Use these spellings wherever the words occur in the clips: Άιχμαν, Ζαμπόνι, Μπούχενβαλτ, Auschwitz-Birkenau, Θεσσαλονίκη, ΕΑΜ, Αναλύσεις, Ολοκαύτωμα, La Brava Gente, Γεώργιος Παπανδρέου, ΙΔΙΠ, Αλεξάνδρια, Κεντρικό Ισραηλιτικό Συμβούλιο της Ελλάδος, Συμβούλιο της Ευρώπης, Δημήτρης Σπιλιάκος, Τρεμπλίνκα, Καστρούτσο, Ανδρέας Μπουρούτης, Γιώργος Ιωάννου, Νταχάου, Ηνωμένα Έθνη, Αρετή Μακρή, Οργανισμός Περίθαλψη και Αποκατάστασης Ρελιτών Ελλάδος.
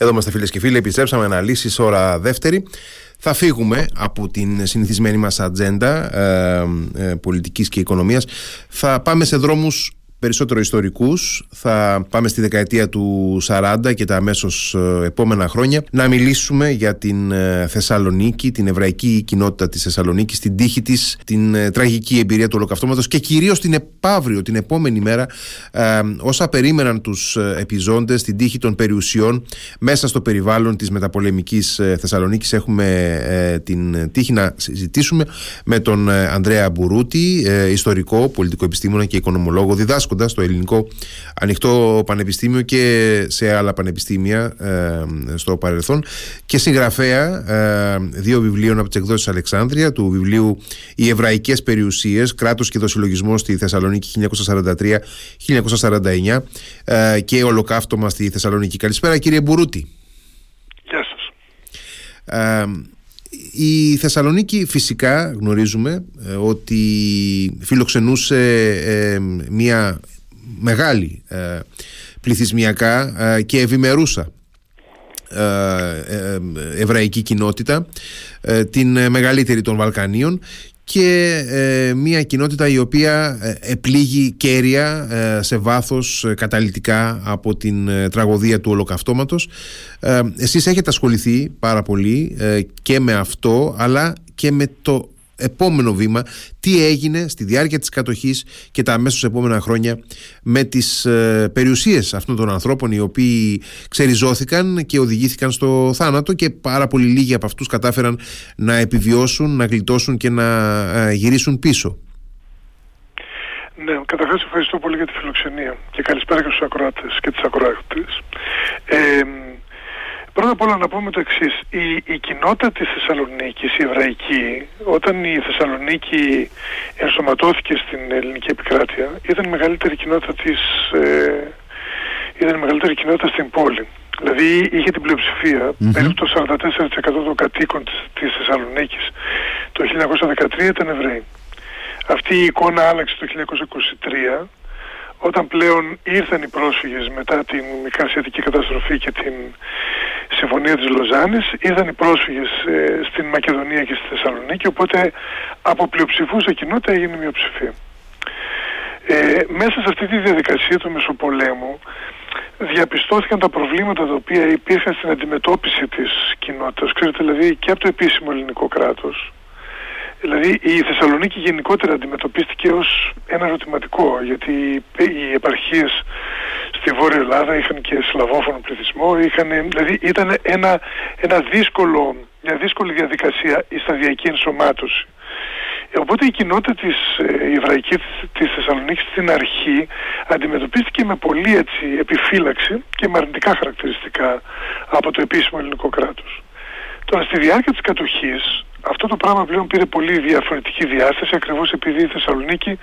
Εδώ είμαστε, φίλες και φίλοι, επιστρέψαμε, αναλύσεις, ώρα δεύτερη. Θα φύγουμε από την συνηθισμένη μας ατζέντα πολιτικής και οικονομίας. Θα πάμε σε δρόμους περισσότερο ιστορικούς. Θα πάμε στη δεκαετία του 40 και τα αμέσως επόμενα χρόνια να μιλήσουμε για την Θεσσαλονίκη, την εβραϊκή κοινότητα της Θεσσαλονίκης, την τύχη της, την τραγική εμπειρία του Ολοκαυτώματος και κυρίως την επαύριο, την επόμενη μέρα, όσα περίμεναν τους επιζώντες, την τύχη των περιουσιών μέσα στο περιβάλλον της μεταπολεμικής Θεσσαλονίκης. Έχουμε την τύχη να συζητήσουμε με τον Ανδρέα Μπουρούτη, ιστορικό, πολιτικό επιστήμονα και οικονομολόγο, κοντά στο Ελληνικό Ανοιχτό Πανεπιστήμιο και σε άλλα πανεπιστήμια στο παρελθόν, και συγγραφέα δύο βιβλίων από τις εκδόσεις Αλεξάνδρια, του βιβλίου «Οι Εβραϊκές Περιουσίες, Κράτος και Δοσυλλογισμός στη Θεσσαλονίκη 1943-1949» και «Ολοκαύτωμα στη Θεσσαλονίκη». Καλησπέρα, κύριε Μπουρούτη. Γεια σας. Η Θεσσαλονίκη, φυσικά γνωρίζουμε ότι φιλοξενούσε μια μεγάλη πληθυσμιακά και ευημερούσα εβραϊκή κοινότητα, την μεγαλύτερη των Βαλκανίων, και μια κοινότητα η οποία επλήγει κέρια σε βάθος καταλυτικά από την τραγωδία του Ολοκαυτώματος. Εσείς έχετε ασχοληθεί πάρα πολύ και με αυτό, αλλά και με το επόμενο βήμα, τι έγινε στη διάρκεια της κατοχής και τα αμέσως επόμενα χρόνια με τις περιουσίες αυτών των ανθρώπων, οι οποίοι ξεριζώθηκαν και οδηγήθηκαν στο θάνατο, και πάρα πολύ λίγοι από αυτούς κατάφεραν να επιβιώσουν, να γλιτώσουν και να γυρίσουν πίσω. Ναι, καταρχάς ευχαριστώ πολύ για τη φιλοξενία και καλησπέρα και στους ακροατές και τις ακροατές. Πρώτα απ' όλα να πούμε το εξής. Η κοινότητα της Θεσσαλονίκης, η εβραϊκή, όταν η Θεσσαλονίκη ενσωματώθηκε στην ελληνική επικράτεια, ήταν η μεγαλύτερη κοινότητα, ήταν η μεγαλύτερη κοινότητα στην πόλη. Δηλαδή είχε την πλειοψηφία, περίπου το 44% των κατοίκων της Θεσσαλονίκης το 1913 ήταν Εβραίοι. Αυτή η εικόνα άλλαξε το 1923, όταν πλέον ήρθαν οι πρόσφυγες μετά την μικρασιατική καταστροφή και την συμφωνία της Λοζάνης, ήρθαν οι πρόσφυγες στην Μακεδονία και στη Θεσσαλονίκη, οπότε από πλειοψηφούσα κοινότητα έγινε μειοψηφία. Μέσα σε αυτή τη διαδικασία του Μεσοπολέμου διαπιστώθηκαν τα προβλήματα τα οποία υπήρχαν στην αντιμετώπιση της κοινότητας, ξέρετε, δηλαδή και από το επίσημο ελληνικό κράτος. Δηλαδή η Θεσσαλονίκη γενικότερα αντιμετωπίστηκε ως ένα ερωτηματικό, γιατί οι επαρχίες στη Βόρεια Ελλάδα είχαν και σλαβόφωνο πληθυσμό, δηλαδή ήταν μια δύσκολη διαδικασία η σταδιακή ενσωμάτωση. Οπότε η κοινότητα η εβραϊκή της Θεσσαλονίκης στην αρχή αντιμετωπίστηκε με πολύ επιφύλαξη και με αρνητικά χαρακτηριστικά από το επίσημο ελληνικό κράτος. Τώρα στη διάρκεια της κατοχής αυτό το πράγμα πλέον πήρε πολύ διαφορετική διάσταση, ακριβώς επειδή η Θεσσαλονίκη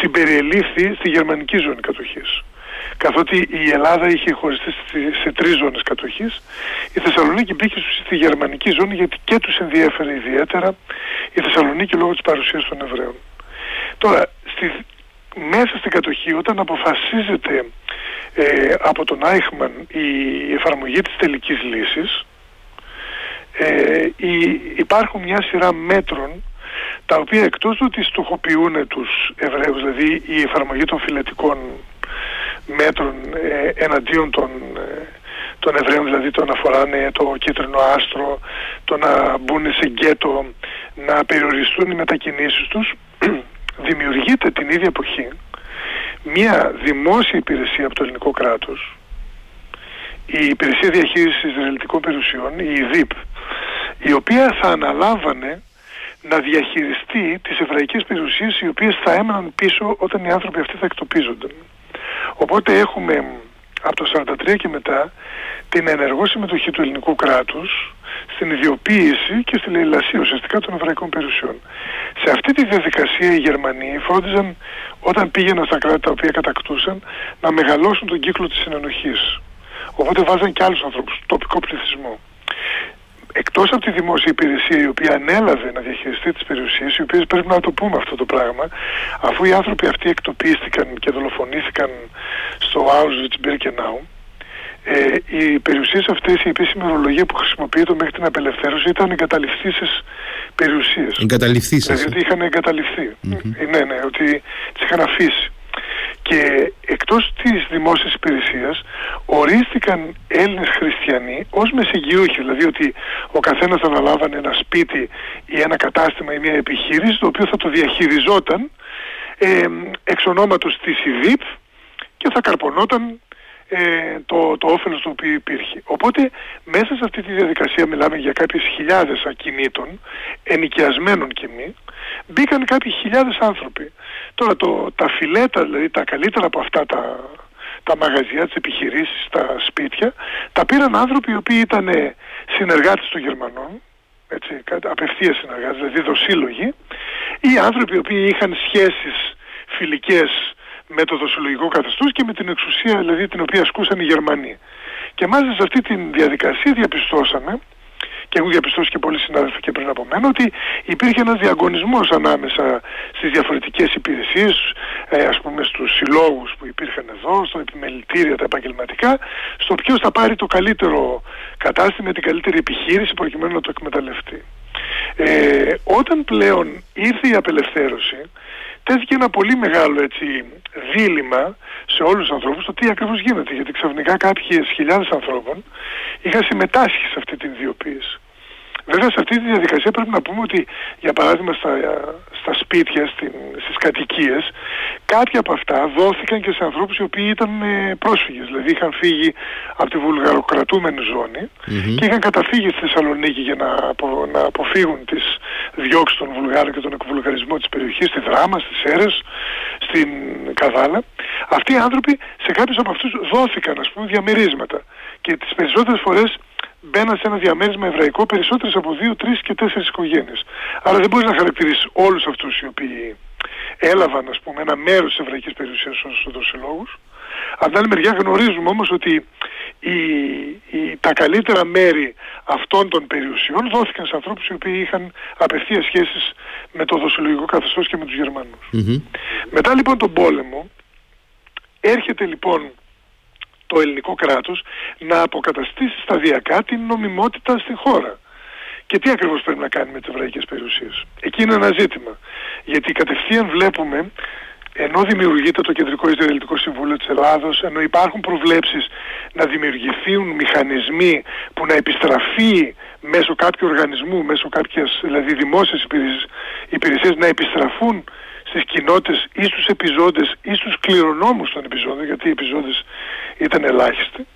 συμπεριελήφθη στη γερμανική ζώνη κατοχής. Καθότι η Ελλάδα είχε χωριστεί σε τρεις ζώνες κατοχής, η Θεσσαλονίκη μπήκε στη γερμανική ζώνη, γιατί και τους ενδιέφερε ιδιαίτερα η Θεσσαλονίκη λόγω της παρουσίας των Εβραίων. Τώρα, μέσα στην κατοχή, όταν αποφασίζεται από τον Άιχμαν η εφαρμογή της τελικής λύσης, υπάρχουν μια σειρά μέτρων τα οποία, εκτός του ότι στοχοποιούν τους Εβραίους, δηλαδή η εφαρμογή των φιλετικών μέτρων εναντίον των Εβραίων, δηλαδή το να φοράνε το κίτρινο άστρο, το να μπουν σε γκέτο, να περιοριστούν οι μετακινήσεις τους, δημιουργείται την ίδια εποχή μια δημόσια υπηρεσία από το ελληνικό κράτος, η Υπηρεσία Διαχείρισης Ρελιτικών Περιουσιών, η ΙΔΙΠ, η οποία θα αναλάβανε να διαχειριστεί τις εβραϊκές περιουσίες, οι οποίες θα έμεναν πίσω όταν οι άνθρωποι αυτοί θα εκτοπίζονταν. Οπότε έχουμε από το 1943 και μετά την ενεργό συμμετοχή του ελληνικού κράτους στην ιδιοποίηση και στη λαιλασία ουσιαστικά των εβραϊκών περιουσιών. Σε αυτή τη διαδικασία οι Γερμανοί φρόντιζαν, όταν πήγαιναν στα κράτη τα οποία κατακτούσαν, να μεγαλώσουν τον κύκλο της συνενοχής. Οπότε βάζαν και άλλους ανθρώπους, τοπικό πληθυσμό. Εκτός από τη δημόσια υπηρεσία, η οποία ανέλαβε να διαχειριστεί τις περιουσίες, οι οποίες πρέπει να το πούμε αυτό το πράγμα, αφού οι άνθρωποι αυτοί εκτοπίστηκαν και δολοφονήθηκαν στο Auschwitz-Birkenau, Οι περιουσίες αυτές, η επίσημη ορολογία που χρησιμοποιείται μέχρι την απελευθέρωση ήταν εγκαταληφθήσεις περιουσίες. Εγκαταληφθήσεις. Δηλαδή είχαν εγκαταληφθεί. Mm-hmm. Ναι, ότι τις είχαν αφήσει. Και εκτός της δημόσιας υπηρεσίας ορίστηκαν Έλληνες χριστιανοί ως μεσηγειούχοι, δηλαδή ότι ο καθένας αναλάβανε ένα σπίτι ή ένα κατάστημα ή μια επιχείρηση το οποίο θα το διαχειριζόταν εξ ονόματος της ΙΔΙΠ και θα καρπονόταν το όφελος το οποίο υπήρχε. Οπότε μέσα σε αυτή τη διαδικασία, μιλάμε για κάποιες χιλιάδες ακινήτων, ενοικιασμένων και μη, μπήκαν κάποιοι χιλιάδες άνθρωποι. Τώρα τα φιλέτα, δηλαδή τα καλύτερα από αυτά τα μαγαζιά, τις επιχειρήσεις, τα σπίτια, τα πήραν άνθρωποι οι οποίοι ήταν συνεργάτες των Γερμανών, έτσι, απευθείας συνεργάτες, δηλαδή δοσύλλογοι, ή άνθρωποι οι οποίοι είχαν σχέσεις φιλικές με το δοσυλλογικό καθεστώς και με την εξουσία δηλαδή την οποία ασκούσαν οι Γερμανοί. Και μάλιστα σε αυτή τη διαδικασία διαπιστώσαμε, και έχουν διαπιστώσει και πολλοί συνάδελφοι και πριν από μένα, ότι υπήρχε ένας διαγωνισμός ανάμεσα στις διαφορετικές υπηρεσίες, ας πούμε στους συλλόγους που υπήρχαν εδώ, στο επιμελητήρια, τα επαγγελματικά, στο ποιος θα πάρει το καλύτερο κατάστημα, την καλύτερη επιχείρηση προκειμένου να το εκμεταλλευτεί. Όταν πλέον ήρθε η απελευθέρωση, τέθηκε ένα πολύ μεγάλο δίλημμα σε όλους τους ανθρώπους το τι ακριβώς γίνεται, γιατί ξαφνικά κάποιες χιλιάδες ανθρώπων είχαν συμμετάσχει σε αυτή την ιδιοποίηση. Βέβαια σε αυτή τη διαδικασία πρέπει να πούμε ότι για παράδειγμα στα σπίτια, στις κατοικίες, κάποια από αυτά δόθηκαν και σε ανθρώπους οι οποίοι ήταν πρόσφυγες, δηλαδή είχαν φύγει από τη βουλγαροκρατούμενη ζώνη και είχαν καταφύγει στη Θεσσαλονίκη για να αποφύγουν τις διώξεις των Βουλγάρων και τον εκβουλγαρισμό της περιοχής, στη Δράμα, στις Σέρρες, στην Καδάλα. Αυτοί οι άνθρωποι, σε κάποιους από αυτούς δόθηκαν ας πούμε διαμερίσματα και τις περισσότερες φορές μπαίναν σε ένα διαμέρισμα εβραϊκό περισσότερες από 2, 3 και 4 οικογένειες. Άρα δεν μπορείς να χαρακτηρίσεις όλους αυτούς οι οποίοι έλαβαν ας πούμε ένα μέρος της εβραϊκής περιουσίας στους δοσυλλόγους. Από την άλλη μεριά γνωρίζουμε όμως ότι τα καλύτερα μέρη αυτών των περιουσιών δόθηκαν σε ανθρώπους οι οποίοι είχαν απευθείας σχέσεις με το δοσυλλογικό καθεστώς και με τους Γερμανούς. Μετά λοιπόν τον πόλεμο έρχεται λοιπόν το ελληνικό κράτος να αποκαταστήσει σταδιακά την νομιμότητα στη χώρα. Και τι ακριβώς πρέπει να κάνει με τις εβραϊκές περιουσίες? Εκεί είναι ένα ζήτημα. Γιατί κατευθείαν βλέπουμε, ενώ δημιουργείται το Κεντρικό Ισραηλιτικό Συμβούλιο της Ελλάδος, ενώ υπάρχουν προβλέψεις να δημιουργηθούν μηχανισμοί που να επιστραφεί μέσω κάποιου οργανισμού, μέσω κάποιας δηλαδή δημόσιας υπηρεσίας, να επιστραφούν στις κοινότητες ή στους επιζώντες ή στους κληρονόμους των επιζώντων, γιατί οι επιζώντες ήταν ελάχιστοι,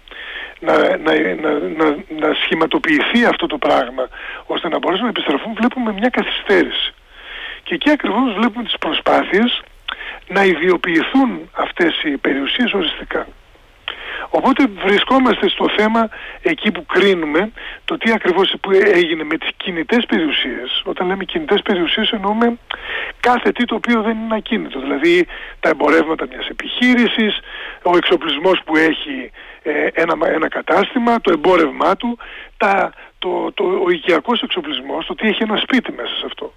να σχηματοποιηθεί αυτό το πράγμα ώστε να μπορέσουν να επιστραφούν, βλέπουμε μια καθυστέρηση. Και εκεί ακριβώς βλέπουμε τις προσπάθειες να ιδιοποιηθούν αυτές οι περιουσίες οριστικά. Οπότε βρισκόμαστε στο θέμα εκεί που κρίνουμε το τι ακριβώς που έγινε με τις κινητές περιουσίες. Όταν λέμε κινητές περιουσίες εννοούμε κάθε τι το οποίο δεν είναι ακίνητο. Δηλαδή τα εμπορεύματα μιας επιχείρησης, ο εξοπλισμός που έχει ένα κατάστημα, το εμπόρευμά του, ο οικιακός εξοπλισμός, το τι έχει ένα σπίτι μέσα σε αυτό.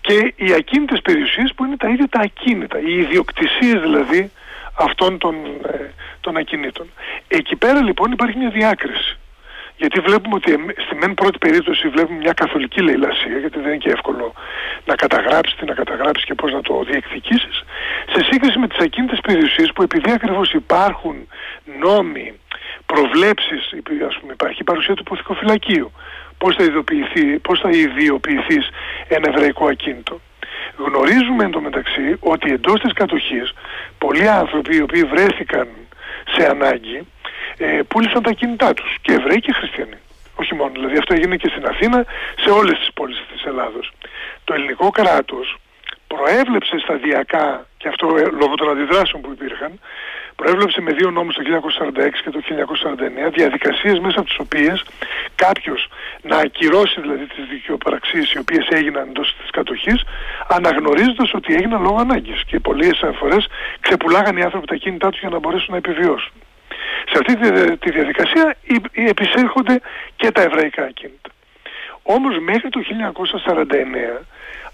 Και οι ακίνητες περιουσίες που είναι τα ίδια τα ακίνητα, οι ιδιοκτησίες δηλαδή αυτών των ακινήτων. Εκεί πέρα λοιπόν υπάρχει μια διάκριση. Γιατί βλέπουμε ότι στη μεν πρώτη περίπτωση βλέπουμε μια καθολική λαιλασία, γιατί δεν είναι και εύκολο να καταγράψεις τι να καταγράψεις και πώς να το διεκδικήσεις, σε σύγκριση με τις ακίνητες περιουσίες που επειδή ακριβώς υπάρχουν νόμοι, προβλέψεις, ας πούμε, υπάρχει η παρουσία του υποθηκοφυλακίου, πώς θα ιδιοποιηθείς ένα εβραϊκό ακίνητο. Γνωρίζουμε εντωμεταξύ ότι εντός της κατοχής πολλοί άνθρωποι οι οποίοι βρέθηκαν σε ανάγκη πούλησαν τα κινητά τους, και Εβραίοι και Χριστιανοί. Όχι μόνο, δηλαδή αυτό έγινε και στην Αθήνα, σε όλες τις πόλεις της Ελλάδος. Το ελληνικό κράτος προέβλεψε σταδιακά, και αυτό λόγω των αντιδράσεων που υπήρχαν, προέβλεψε με 2 νόμους το 1946 και το 1949 διαδικασίες μέσα από τις οποίες κάποιος να ακυρώσει δηλαδή τις δικαιοπραξίες οι οποίες έγιναν εντός της κατοχής, αναγνωρίζοντας ότι έγιναν λόγω ανάγκης, και πολλές φορές ξεπουλάγαν οι άνθρωποι τα κίνητά τους για να μπορέσουν να επιβιώσουν. Σε αυτή τη διαδικασία επισέρχονται και τα εβραϊκά ακίνητα. Όμως μέχρι το 1949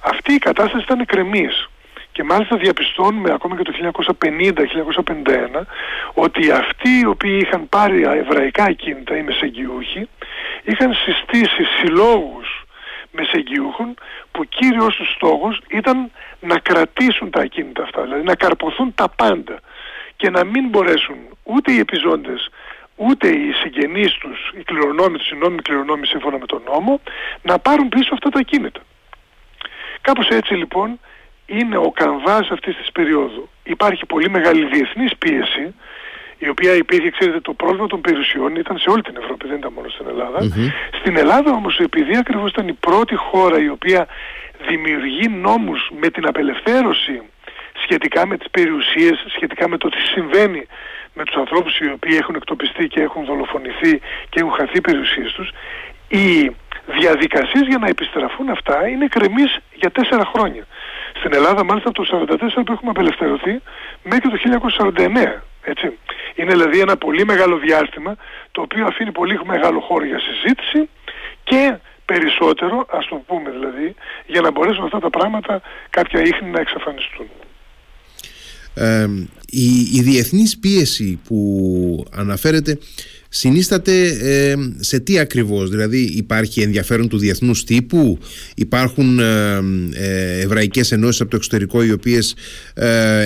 αυτή η κατάσταση ήταν εκκρεμής. Και μάλιστα διαπιστώνουμε ακόμα και το 1950-1951 ότι αυτοί οι οποίοι είχαν πάρει εβραϊκά κίνητα, οι μεσεγγιούχοι, είχαν συστήσει συλλόγους μεσεγγιούχων που κύριος τους στόχος ήταν να κρατήσουν τα ακίνητα αυτά, δηλαδή να καρποθούν τα πάντα και να μην μπορέσουν ούτε οι επιζώντες ούτε οι συγγενείς τους, οι κληρονόμοι τους, οι νόμοι κληρονόμοι σύμφωνα με τον νόμο, να πάρουν πίσω αυτά τα ακίνητα. Κάπως έτσι λοιπόν είναι ο καμβάς αυτής της περίοδου. Υπάρχει πολύ μεγάλη διεθνής πίεση, η οποία υπήρχε, ξέρετε, το πρόβλημα των περιουσιών ήταν σε όλη την Ευρώπη, δεν ήταν μόνο στην Ελλάδα. Mm-hmm. Στην Ελλάδα όμως, επειδή ακριβώς ήταν η πρώτη χώρα η οποία δημιουργεί νόμους με την απελευθέρωση σχετικά με τις περιουσίες, σχετικά με το τι συμβαίνει με τους ανθρώπους οι οποίοι έχουν εκτοπιστεί και έχουν δολοφονηθεί και έχουν χαθεί περιουσίες τους, οι διαδικασίες για να επιστραφούν αυτά είναι κρεμής για 4 χρόνια. Στην Ελλάδα μάλιστα από το 1944 που έχουμε απελευθερωθεί μέχρι το 1949. Έτσι. Είναι δηλαδή ένα πολύ μεγάλο διάστημα το οποίο αφήνει πολύ μεγάλο χώρο για συζήτηση και περισσότερο, ας το πούμε δηλαδή, για να μπορέσουν αυτά τα πράγματα κάποια ίχνη να εξαφανιστούν. Η διεθνής πίεση που αναφέρεται συνίσταται σε τι ακριβώς? Δηλαδή υπάρχει ενδιαφέρον του διεθνούς τύπου, υπάρχουν εβραϊκές ενώσεις από το εξωτερικό οι οποίες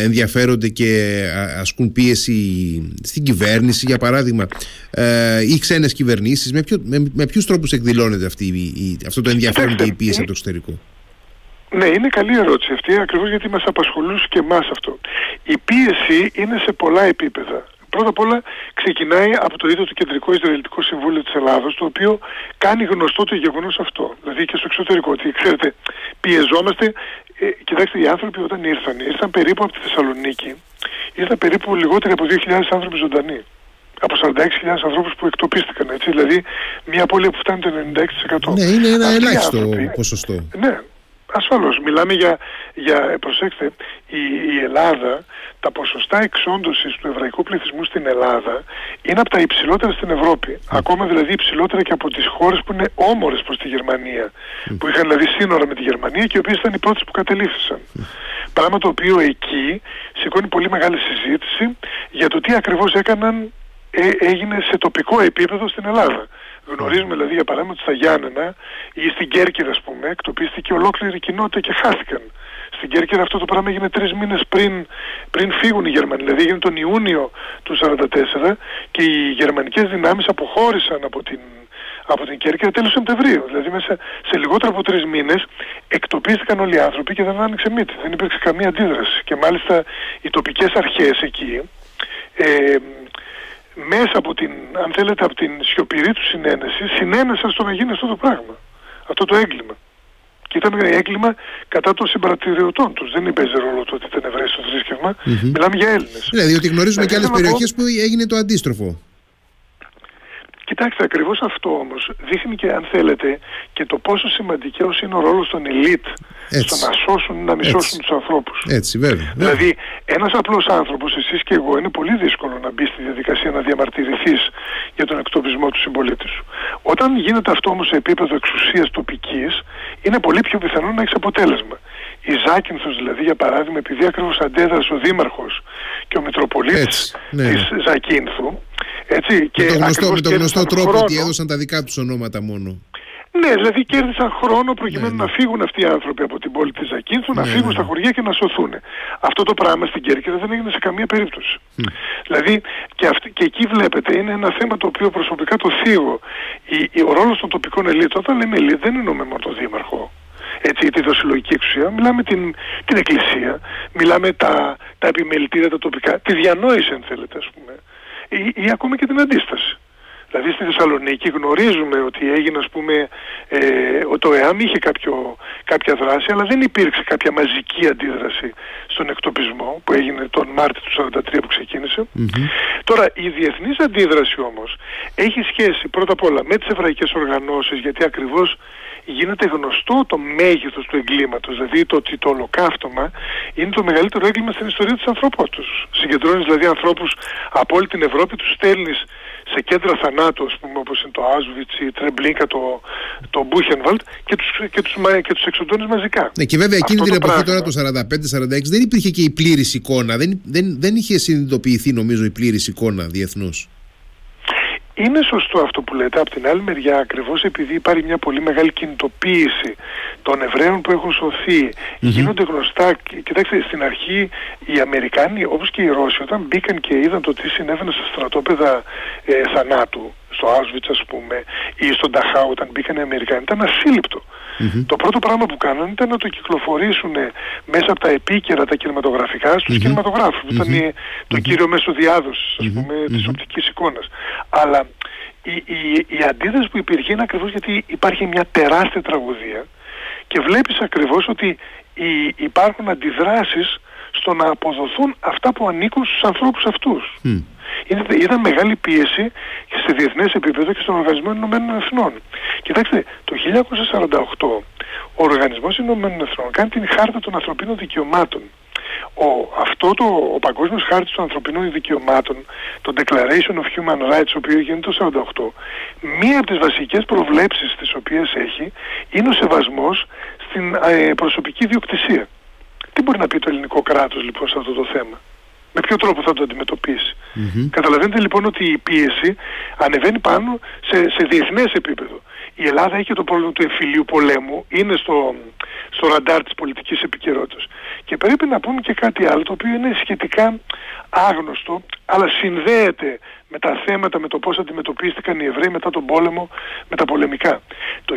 ενδιαφέρονται και ασκούν πίεση στην κυβέρνηση για παράδειγμα, ή ξένες κυβερνήσεις? Με ποιους τρόπους εκδηλώνεται αυτό το ενδιαφέρον και η πίεση από το εξωτερικό? Ναι, είναι καλή ερώτηση αυτή, ακριβώς γιατί μας απασχολούσε και εμάς αυτό. Η πίεση είναι σε πολλά επίπεδα. Πρώτα απ' όλα ξεκινάει από το ίδιο το Κεντρικό Ισραηλιτικό Συμβούλιο της Ελλάδος, το οποίο κάνει γνωστό το γεγονός αυτό, δηλαδή και στο εξωτερικό, ότι ξέρετε πιεζόμαστε. Κοιτάξτε, οι άνθρωποι όταν ήρθαν περίπου από τη Θεσσαλονίκη, ήρθαν περίπου λιγότεροι από 2.000 άνθρωποι ζωντανοί, από 46.000 ανθρώπους που εκτοπίστηκαν, έτσι, δηλαδή μια πόλη που φτάνει το 96%. Ναι, είναι ένα ελάχιστο ποσοστό. Ναι. Ασφαλώς, μιλάμε προσέξτε, η Ελλάδα, τα ποσοστά εξόντωσης του εβραϊκού πληθυσμού στην Ελλάδα είναι από τα υψηλότερα στην Ευρώπη. Ακόμα δηλαδή υψηλότερα και από τις χώρες που είναι όμορες προς τη Γερμανία, που είχαν δηλαδή σύνορα με τη Γερμανία και οι οποίες ήταν οι πρώτες που κατελήφθησαν. Πράγμα το οποίο εκεί σηκώνει πολύ μεγάλη συζήτηση για το τι ακριβώς έγινε σε τοπικό επίπεδο στην Ελλάδα. Γνωρίζουμε δηλαδή για παράδειγμα ότι στα Γιάννενα ή στην Κέρκυρα ας πούμε εκτοπίστηκε ολόκληρη κοινότητα και χάθηκαν. Στην Κέρκυρα αυτό το πράγμα έγινε 3 μήνες πριν φύγουν οι Γερμανοί, δηλαδή έγινε τον Ιούνιο του 1944 και οι γερμανικές δυνάμεις αποχώρησαν από την Κέρκυρα τέλος Σεπτεμβρίου. Δηλαδή μέσα σε λιγότερο από 3 μήνες εκτοπίστηκαν όλοι οι άνθρωποι και δεν άνοιξε μύτη, δεν υπήρξε καμία αντίδραση. Και μάλιστα οι τοπικές αρχές εκεί μέσα από την, αν θέλετε, από την σιωπηρή του συνένεση, συνένεσαν στο να γίνει αυτό το πράγμα, αυτό το έγκλημα. Και ήταν ένα έγκλημα κατά των συμπαρατηριωτών τους. Δεν παίζει ρόλο το ότι ήταν Εβραίοι στο θρήσκευμα. Mm-hmm. Μιλάμε για Έλληνες. Δηλαδή ότι γνωρίζουμε και άλλες περιοχές που έγινε το αντίστροφο. Κοιτάξτε, ακριβώς αυτό όμως δείχνει και, αν θέλετε, και το πόσο σημαντικός είναι ο ρόλος των ελίτ στο να σώσουν, να μισώσουν τους ανθρώπους. Έτσι, βέβαια. Δηλαδή, ένας απλός άνθρωπος, εσείς και εγώ, είναι πολύ δύσκολο να μπει στη διαδικασία να διαμαρτυρηθείς για τον εκτοπισμό του συμπολίτη σου. Όταν γίνεται αυτό όμως σε επίπεδο εξουσίας τοπικής, είναι πολύ πιο πιθανό να έχεις αποτέλεσμα. Η Ζάκυνθος δηλαδή, για παράδειγμα, επειδή ακριβώς αντέδρασε ο Δήμαρχος και ο Μητροπολίτης της Ζακύνθου, έτσι, και με το γνωστό τρόπο ότι έδωσαν τα δικά τους ονόματα μόνο. Ναι, δηλαδή κέρδισαν χρόνο προκειμένου να φύγουν αυτοί οι άνθρωποι από την πόλη της Ζακύνθου, να φύγουν στα χωριά και να σωθούν. Αυτό το πράγμα στην Κέρκυρα δεν έγινε σε καμία περίπτωση. Δηλαδή και εκεί βλέπετε είναι ένα θέμα το οποίο προσωπικά το θίγω. Ο ρόλος των τοπικών ελίτ, όταν λέμε ελίτ δεν εννοούμε μόνο τον Δήμαρχο. Έτσι, τη δοσυλλογική εξουσία, μιλάμε την εκκλησία, μιλάμε τα επιμελητήρια, τα τοπικά, τη διανόηση αν θέλετε ας πούμε, ή ακόμα και την αντίσταση. Δηλαδή στη Θεσσαλονίκη γνωρίζουμε ότι έγινε ας πούμε, το ΕΑΜ είχε κάποια δράση, αλλά δεν υπήρξε κάποια μαζική αντίδραση στον εκτοπισμό που έγινε τον Μάρτιο του 1943 που ξεκίνησε. Mm-hmm. Τώρα η διεθνής αντίδραση όμως έχει σχέση πρώτα απ' όλα με τις εβραϊκές οργανώσεις, γιατί ακριβώς γίνεται γνωστό το μέγεθος του εγκλήματος, δηλαδή το ότι το Ολοκαύτωμα είναι το μεγαλύτερο έγκλημα στην ιστορία της ανθρωπότητας. Συγκεντρώνεις δηλαδή ανθρώπους από όλη την Ευρώπη, τους στέλνεις σε κέντρα θανάτου, ας πούμε, όπως είναι το Auschwitz, η Τρεμπλίνκα, τον Μπούχενβαλτ και τους εξοντώνες μαζικά. Ναι, και βέβαια εκείνη την εποχή τώρα το 45-46 δεν υπήρχε και η πλήρης εικόνα, δεν είχε συνειδητοποιηθεί νομίζω η πλήρης εικόνα διεθνώς. Είναι σωστό αυτό που λέτε. Από την άλλη μεριά, ακριβώς επειδή υπάρχει μια πολύ μεγάλη κινητοποίηση των Εβραίων που έχουν σωθεί, γίνονται γνωστά. Κοιτάξτε, στην αρχή οι Αμερικάνοι, όπως και οι Ρώσοι, όταν μπήκαν και είδαν το τι συνέβαινε στα στρατόπεδα θανάτου, στο Auschwitz ας πούμε, ή στον Νταχάου, όταν μπήκαν οι Αμερικάνοι, ήταν ασύλληπτο. Το πρώτο πράγμα που κάνανε ήταν να το κυκλοφορήσουν μέσα από τα επίκαιρα τα κινηματογραφικά στους κινηματογράφους, που ήταν το κύριο μέσο διάδοσης, ας πούμε, της οπτικής εικόνας. Αλλά η αντίδραση που υπήρχε είναι ακριβώς γιατί υπάρχει μια τεράστια τραγωδία και βλέπεις ακριβώς ότι υπάρχουν αντιδράσεις στο να αποδοθούν αυτά που ανήκουν στους ανθρώπους αυτούς. Ήταν μεγάλη πίεση σε διεθνές επίπεδο και στον Οργανισμό Ηνωμένων Εθνών. Κοιτάξτε, το 1948 ο Οργανισμός Ηνωμένων Εθνών κάνει την Χάρτα των Ανθρωπίνων Δικαιωμάτων. Ο Παγκόσμιος Χάρτης των Ανθρωπίνων Δικαιωμάτων, το Declaration of Human Rights, το οποίο γίνεται το 1948, μία από τις βασικές προβλέψεις τις οποίες έχει είναι ο σεβασμός στην προσωπική ιδιοκτησία. Τι μπορεί να πει το ελληνικό κράτος λοιπόν σε αυτό το θέμα? Με ποιο τρόπο θα το αντιμετωπίσει? Καταλαβαίνετε λοιπόν ότι η πίεση ανεβαίνει πάνω σε διεθνές επίπεδο. Η Ελλάδα έχει το πρόβλημα του εμφυλίου πολέμου, είναι στο ραντάρ της πολιτικής επικαιρότητας. Και πρέπει να πούμε και κάτι άλλο, το οποίο είναι σχετικά άγνωστο, αλλά συνδέεται με τα θέματα, με το πώς αντιμετωπίστηκαν οι Εβραίοι μετά τον πόλεμο, με τα πολεμικά. Το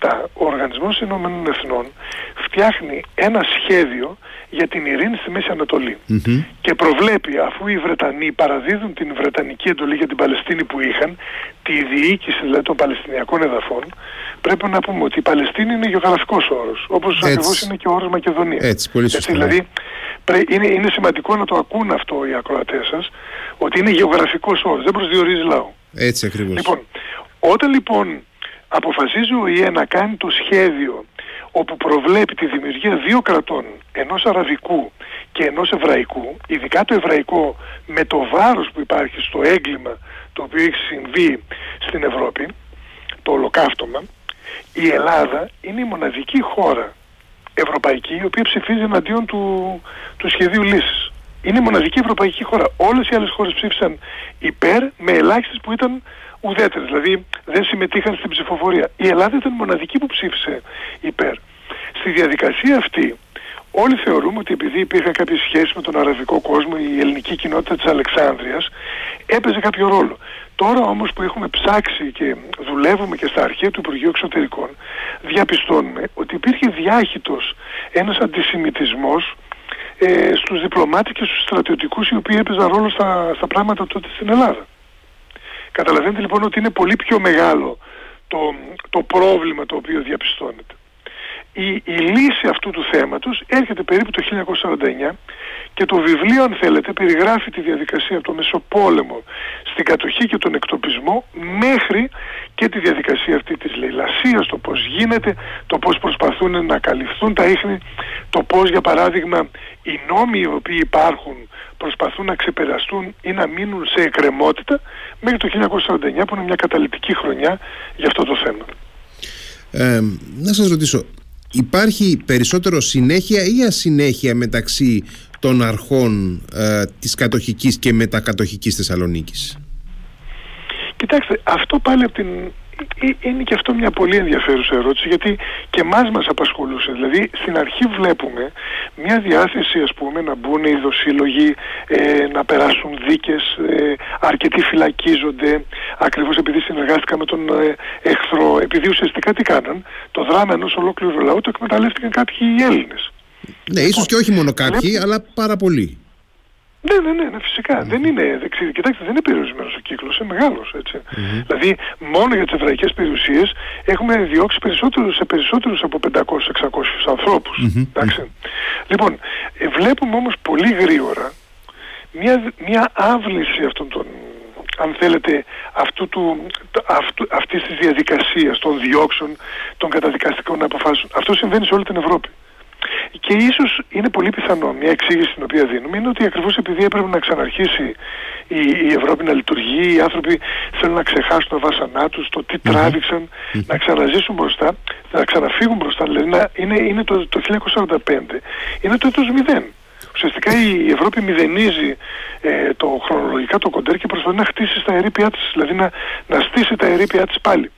1947 ο Οργανισμός Ηνωμένων Εθνών φτιάχνει ένα σχέδιο για την ειρήνη στη Μέση Ανατολή και προβλέπει, αφού οι Βρετανοί παραδίδουν την Βρετανική εντολή για την Παλαιστίνη που είχαν, τη διοίκηση δηλαδή των Παλαιστινιακών εδαφών, πρέπει να πούμε ότι η Παλαιστίνη είναι γεωγραφικός όρος, όπως ακριβώς είναι και ο όρος Μακεδονία. Έτσι, δηλαδή, είναι σημαντικό να το ακούν αυτό οι ακροατές σας, ότι είναι γεωγραφικός όρος, δεν προσδιορίζει λαό. Έτσι ακριβώς. Λοιπόν, όταν λοιπόν αποφασίζει ο ΙΕ να κάνει το σχέδιο όπου προβλέπει τη δημιουργία δύο κρατών, ενός αραβικού και ενός εβραϊκού, ειδικά το εβραϊκό με το βάρος που υπάρχει στο έγκλημα το οποίο έχει συμβεί στην Ευρώπη, το Ολοκαύτωμα, η Ελλάδα είναι η μοναδική χώρα ευρωπαϊκή η οποία ψηφίζει εναντίον του σχεδίου λύσης. Είναι η μοναδική ευρωπαϊκή χώρα. Όλες οι άλλες χώρες ψήφισαν υπέρ, με ελάχιστες που ήταν ουδέτερες, δηλαδή δεν συμμετείχαν στην ψηφοφορία. Η Ελλάδα ήταν η μοναδική που ψήφισε υπέρ. Στη διαδικασία αυτή όλοι θεωρούμε ότι επειδή υπήρχαν κάποιες σχέσεις με τον αραβικό κόσμο, η ελληνική κοινότητα της Αλεξάνδρειας έπαιζε κάποιο ρόλο. Τώρα όμως που έχουμε ψάξει και δουλεύουμε και στα αρχεία του Υπουργείου Εξωτερικών, διαπιστώνουμε ότι υπήρχε διάχυτος ένας αντισημιτισμός στους διπλωμάτες και στους στρατιωτικούς, οι οποίοι έπαιζαν ρόλο στα πράγματα τότε στην Ελλάδα. Καταλαβαίνετε λοιπόν ότι είναι πολύ πιο μεγάλο το πρόβλημα το οποίο διαπιστώνεται. Η λύση αυτού του θέματος έρχεται περίπου το 1949 και το βιβλίο, αν θέλετε, περιγράφει τη διαδικασία από το Μεσοπόλεμο στην κατοχή και τον εκτοπισμό μέχρι και τη διαδικασία αυτή της λαιλασίας, το πώς γίνεται, το πώς προσπαθούν να καλυφθούν τα ίχνη, το πώς για παράδειγμα οι νόμοι οι οποίοι υπάρχουν προσπαθούν να ξεπεραστούν ή να μείνουν σε εκκρεμότητα μέχρι το 1949, που είναι μια καταλυτική χρονιά για αυτό το θέμα. Να σας ρωτήσω, υπάρχει περισσότερο συνέχεια ή ασυνέχεια μεταξύ των αρχών της κατοχικής και μετακατοχικής Θεσσαλονίκης? Κοιτάξτε, αυτό πάλι είναι και αυτό μια πολύ ενδιαφέρουσα ερώτηση, γιατί και μας απασχολούσε. Δηλαδή στην αρχή βλέπουμε μια διάθεση, ας πούμε, να μπουν οι δοσύλλογοι, να περάσουν δίκες, αρκετοί φυλακίζονται ακριβώς επειδή συνεργάστηκαν με τον εχθρό, επειδή ουσιαστικά τι κάναν, το δράμα ενός ολόκληρου λαού το εκμεταλλεύτηκαν κάποιοι οι Έλληνες. Ναι, ίσως και όχι μόνο κάποιοι, αλλά πάρα πολλοί. Ναι, φυσικά. Δεν είναι, κοιτάξτε, δεν είναι περιορισμένος ο κύκλος, είναι μεγάλος, έτσι. Δηλαδή, μόνο για τις εβραϊκές περιουσίες έχουμε διώξει περισσότερους από 500-600 ανθρώπους. Λοιπόν, βλέπουμε όμως πολύ γρήγορα μια άβληση αυτών των, αν θέλετε, αυτής της διαδικασίας των διώξεων, των καταδικαστικών αποφάσεων. Αυτό συμβαίνει σε όλη την Ευρώπη. Και ίσως είναι πολύ πιθανό, μια εξήγηση την οποία δίνουμε είναι ότι ακριβώς επειδή έπρεπε να ξαναρχίσει η Ευρώπη να λειτουργεί, οι άνθρωποι θέλουν να ξεχάσουν τα βάσανά τους, το τι τράβηξαν, να ξαναζήσουν μπροστά, να ξαναφύγουν μπροστά. Δηλαδή είναι το 1945, είναι το έτος 0. Ουσιαστικά η Ευρώπη μηδενίζει χρονολογικά το κοντέρ και προσπαθεί να χτίσει τα ερείπια της, δηλαδή να στήσει τα ερείπια της πάλι.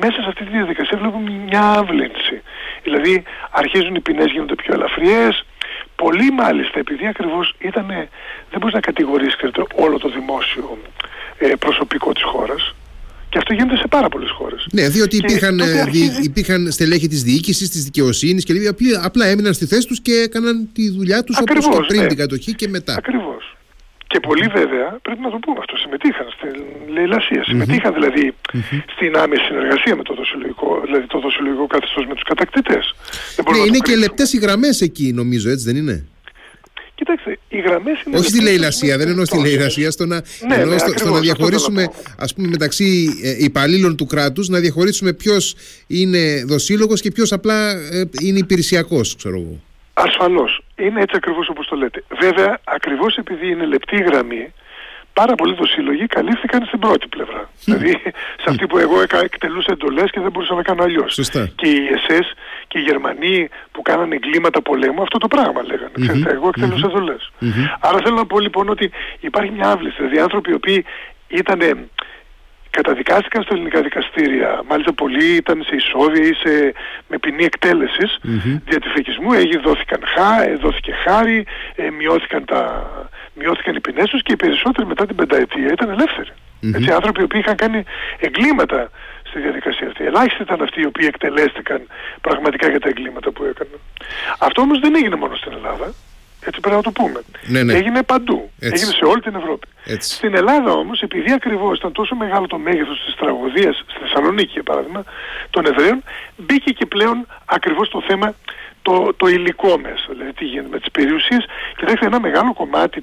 Μέσα σε αυτή τη διαδικασία βλέπουμε μια άβλυνση. Δηλαδή αρχίζουν οι ποινές, γίνονται πιο ελαφριές. Πολύ μάλιστα, επειδή ακριβώς δεν μπορείς να κατηγορήσεις όλο το δημόσιο προσωπικό της χώρας. Και αυτό γίνεται σε πάρα πολλές χώρες. Ναι, διότι υπήρχαν στελέχη της διοίκησης, της δικαιοσύνης και λίγοι απλά έμειναν στη θέση τους και έκαναν τη δουλειά τους όπως και πριν την κατοχή και μετά. Ακριβώς. Και πολλοί βέβαια, πρέπει να το πούμε αυτό, συμμετείχαν στην λαιλασία. Συμμετείχαν δηλαδή στην άμεση συνεργασία με το δοσυλλογικό, δηλαδή το δοσυλλογικό καθεστώς με τους κατακτητές. Ναι, είναι και λεπτές οι γραμμές εκεί, νομίζω, έτσι δεν είναι? Κοιτάξτε, οι γραμμές είναι... Όχι στη λαιλασία, δεν εννοώ στη λαιλασία, στο να διαχωρίσουμε, ας πούμε, μεταξύ υπαλλήλων του κράτους, να διαχωρίσουμε ποιος είναι δοσύλλογος και ποιος απλά είναι υπηρεσιακός, ξέρω εγώ. Ασφαλώς. Είναι έτσι ακριβώς όπως το λέτε. Βέβαια, ακριβώς επειδή είναι λεπτή η γραμμή, πάρα πολλοί δοσύλλογοι καλύφθηκαν στην πρώτη πλευρά. Δηλαδή, σε αυτή που εγώ εκτελούσα εντολές και δεν μπορούσα να κάνω αλλιώς. Σωστά. Και οι SS και οι Γερμανοί που κάνανε εγκλήματα πολέμου, αυτό το πράγμα λέγανε. Ξέρετε, εγώ εκτελούσα εντολές. Άρα θέλω να πω λοιπόν ότι υπάρχει μια άβληση. Δηλαδή, άνθρωποι οι οποίοι καταδικάστηκαν στα ελληνικά δικαστήρια, μάλιστα πολλοί ήταν σε ισόβια ή με ποινή εκτέλεσης διατυφεκισμού, δόθηκε χάρη, μειώθηκαν οι ποινές τους και οι περισσότεροι μετά την πενταετία ήταν ελεύθεροι. Έτσι, άνθρωποι οι οποίοι είχαν κάνει εγκλήματα στη διαδικασία αυτή. Ελάχιστοι ήταν αυτοί οι οποίοι εκτελέστηκαν πραγματικά για τα εγκλήματα που έκαναν. Αυτό όμως δεν έγινε μόνο στην Ελλάδα. Έτσι πρέπει να το πούμε. Έγινε παντού. Έτσι. Έγινε σε όλη την Ευρώπη. Έτσι. Στην Ελλάδα όμως, επειδή ακριβώς ήταν τόσο μεγάλο το μέγεθος της τραγωδίας, στη Θεσσαλονίκη για παράδειγμα, των Εβραίων, μπήκε και πλέον ακριβώς το θέμα το υλικό μέσα. Δηλαδή τι γίνεται με τις περιουσίες. Κοιτάξτε, ένα μεγάλο κομμάτι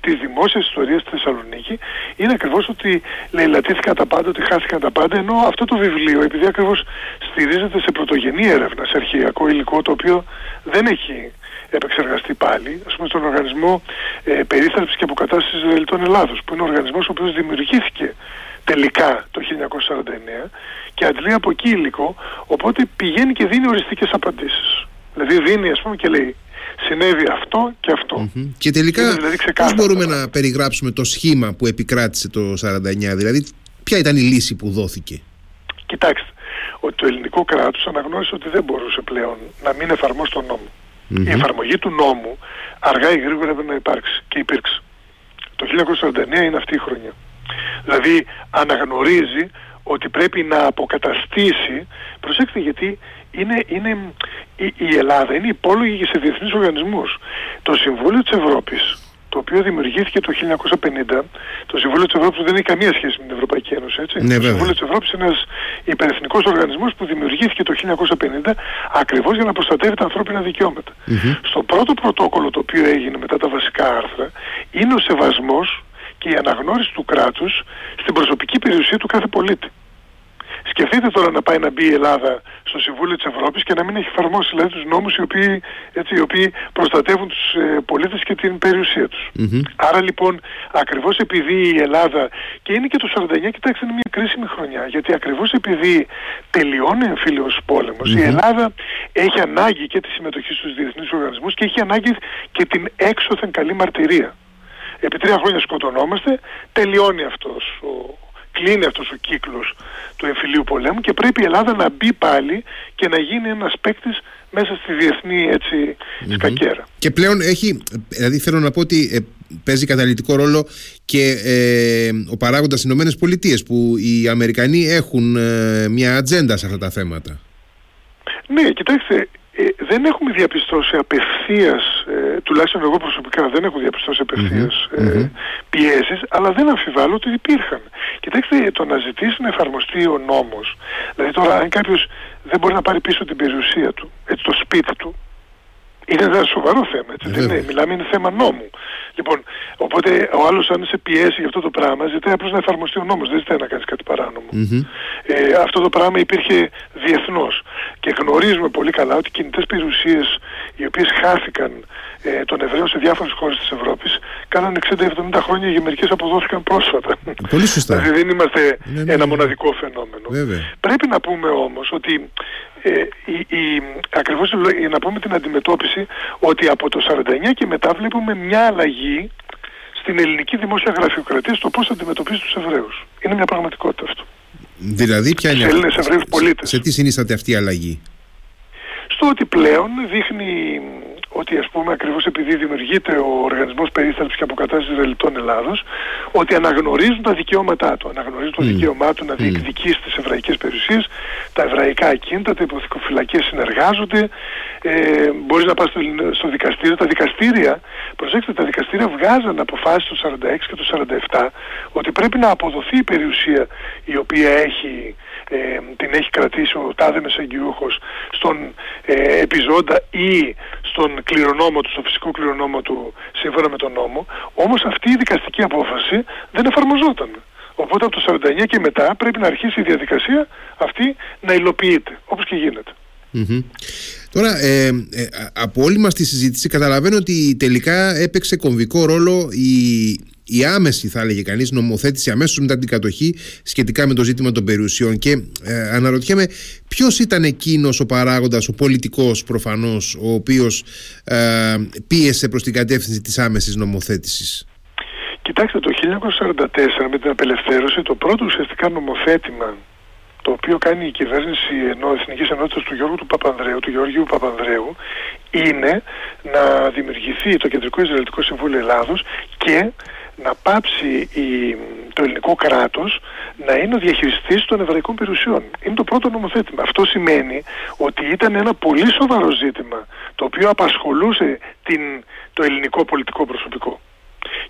της δημόσιας ιστορίας στη Θεσσαλονίκη είναι ακριβώς ότι λαιλατήθηκαν τα πάντα, ότι χάθηκαν τα πάντα, ενώ αυτό το βιβλίο, επειδή ακριβώς στηρίζεται σε πρωτογενή έρευνα, σε αρχαιακό υλικό, το οποίο δεν έχει επεξεργαστεί πάλι, ας πούμε, στον Οργανισμό Περίθαλψη και Αποκατάστασης Ρελιτών Ελλάδος, που είναι ο οργανισμός ο οποίος δημιουργήθηκε τελικά το 1949 και αντλεί από εκεί υλικό, οπότε πηγαίνει και δίνει οριστικές απαντήσεις. Δηλαδή δίνει, ας πούμε, και λέει συνέβη αυτό και αυτό. Και τελικά πώς μπορούμε να περιγράψουμε το σχήμα που επικράτησε το 1949, δηλαδή ποια ήταν η λύση που δόθηκε? Κοιτάξτε, ότι το ελληνικό κράτος αναγνώρισε ότι δεν μπορούσε πλέον να μην εφαρμόσει τον νόμο. Η εφαρμογή του νόμου αργά ή γρήγορα έπρεπε να υπάρξει και υπήρξε. Το 1949 είναι αυτή η χρονιά. Δηλαδή αναγνωρίζει ότι πρέπει να αποκαταστήσει, προσέξτε, γιατί η Ελλάδα είναι υπόλογη και σε διεθνείς οργανισμούς. Το Συμβούλιο της Ευρώπης, το οποίο δημιουργήθηκε το 1950, το Συμβούλιο της Ευρώπης δεν έχει καμία σχέση με την Ευρωπαϊκή Ένωση, έτσι. Ναι, το Συμβούλιο της Ευρώπης είναι ένας υπερεθνικός οργανισμός που δημιουργήθηκε το 1950 ακριβώς για να προστατεύει τα ανθρώπινα δικαιώματα. Στο πρώτο πρωτόκολλο, το οποίο έγινε μετά τα βασικά άρθρα, είναι ο σεβασμός και η αναγνώριση του κράτους στην προσωπική περιουσία του κάθε πολίτη. Σκεφτείτε τώρα να πάει να μπει η Ελλάδα στο Συμβούλιο της Ευρώπης και να μην έχει εφαρμόσει, δηλαδή, τους νόμους οι οποίοι προστατεύουν τους πολίτες και την περιουσία τους. Άρα λοιπόν, ακριβώς επειδή η Ελλάδα, και είναι και το 49, κοιτάξτε, είναι μια κρίσιμη χρονιά, γιατί ακριβώς επειδή τελειώνει εμφύλιος πόλεμος, η Ελλάδα έχει ανάγκη και τη συμμετοχή στους διεθνείς οργανισμούς και έχει ανάγκη και την έξωθεν καλή μαρτυρία. Επί 3 χρόνια σκοτωνόμαστε, τελειώνει αυτός κλείνει αυτός ο κύκλος του εμφυλίου πολέμου και πρέπει η Ελλάδα να μπει πάλι και να γίνει ένας παίκτης μέσα στη διεθνή, έτσι, σκακέρα. Και πλέον δηλαδή θέλω να πω ότι παίζει καταλυτικό ρόλο και ο παράγοντας Ηνωμένες Πολιτείες, που οι Αμερικανοί έχουν μια ατζέντα σε αυτά τα θέματα. Ναι, κοιτάξτε, δεν έχουμε διαπιστώσει απευθείας, τουλάχιστον εγώ προσωπικά δεν έχω διαπιστώσει απευθείας πιέσεις, αλλά δεν αμφιβάλλω ότι υπήρχαν. Κοιτάξτε, το να ζητήσει να εφαρμοστεί ο νόμος, δηλαδή τώρα αν κάποιος δεν μπορεί να πάρει πίσω την περιουσία του, έτσι, το σπίτι του, είναι ένα σοβαρό θέμα, έτσι, μιλάμε, είναι θέμα νόμου. Λοιπόν, οπότε ο άλλος αν σε πιέσει για αυτό το πράγμα, ζητάει απλώς να εφαρμοστεί ο νόμος, δεν ζητάει να κάνεις κάτι παράνομο. αυτό το πράγμα υπήρχε διεθνώς. Και γνωρίζουμε πολύ καλά ότι κινητές περιουσίες οι οποίες χάθηκαν των Εβραίων σε διάφορες χώρες της Ευρώπης κάνανε 60-70 χρόνια και μερικές αποδόθηκαν πρόσφατα. Πολύ σωστά. Δηλαδή δεν είμαστε ένα μοναδικό φαινόμενο. Βέβαια. Πρέπει να πούμε όμως ότι ακριβώς να πούμε την αντιμετώπιση ότι από το 49 και μετά βλέπουμε μια αλλαγή στην ελληνική δημόσια γραφειοκρατία στο πώς αντιμετωπίζει τους Εβραίους. Είναι μια πραγματικότητα αυτό. Δηλαδή, ποια είναι Έλληνες Εβραίους πολίτες. Σε τι συνίσταται αυτή η αλλαγή? Στο ότι πλέον δείχνει ότι, ας πούμε, ακριβώς επειδή δημιουργείται ο Οργανισμός Περίθαλψη και Αποκατάστασης Ρελιτών Ελλάδος, ότι αναγνωρίζουν τα δικαιώματά του. Αναγνωρίζουν το δικαίωμά του να διεκδικήσει τις εβραϊκές περιουσίες, τα εβραϊκά ακίνητα, τα υποθηκοφυλακές συνεργάζονται. Μπορείς να πας στο δικαστήριο. Τα δικαστήρια, προσέξτε, τα δικαστήρια βγάζαν αποφάσεις το 46 και το 47 ότι πρέπει να αποδοθεί η περιουσία η οποία έχει, την έχει κρατήσει ο τάδε μεσεγγυούχος στον επιζώντα ή στον κληρονόμο του, στο φυσικό κληρονόμο του σύμφωνα με τον νόμο. Όμως αυτή η δικαστική απόφαση δεν εφαρμοζόταν. Οπότε από το 49 και μετά πρέπει να αρχίσει η διαδικασία αυτή να υλοποιείται, όπως και γίνεται. Τώρα, από όλη μας τη συζήτηση καταλαβαίνω ότι τελικά έπαιξε κομβικό ρόλο η άμεση, θα έλεγε κανείς, νομοθέτηση αμέσως μετά την κατοχή σχετικά με το ζήτημα των περιουσιών. Και αναρωτιέμαι ποιος ήταν εκείνος ο παράγοντας, ο πολιτικός προφανώς, ο οποίος πίεσε προς την κατεύθυνση της άμεσης νομοθέτησης. Κοιτάξτε, το 1944 με την απελευθέρωση το πρώτο ουσιαστικά νομοθέτημα το οποίο κάνει η κυβέρνηση Εθνικής Ενότητας του Γιώργου του Παπανδρέου, του Γεωργίου Παπανδρέου, είναι να δημιουργηθεί το Κεντρικό Ισραηλιτικό Συμβούλιο Ελλάδος και να πάψει το ελληνικό κράτος να είναι ο διαχειριστής των εβραϊκών περιουσιών. Είναι το πρώτο νομοθέτημα. Αυτό σημαίνει ότι ήταν ένα πολύ σοβαρό ζήτημα το οποίο απασχολούσε το ελληνικό πολιτικό προσωπικό.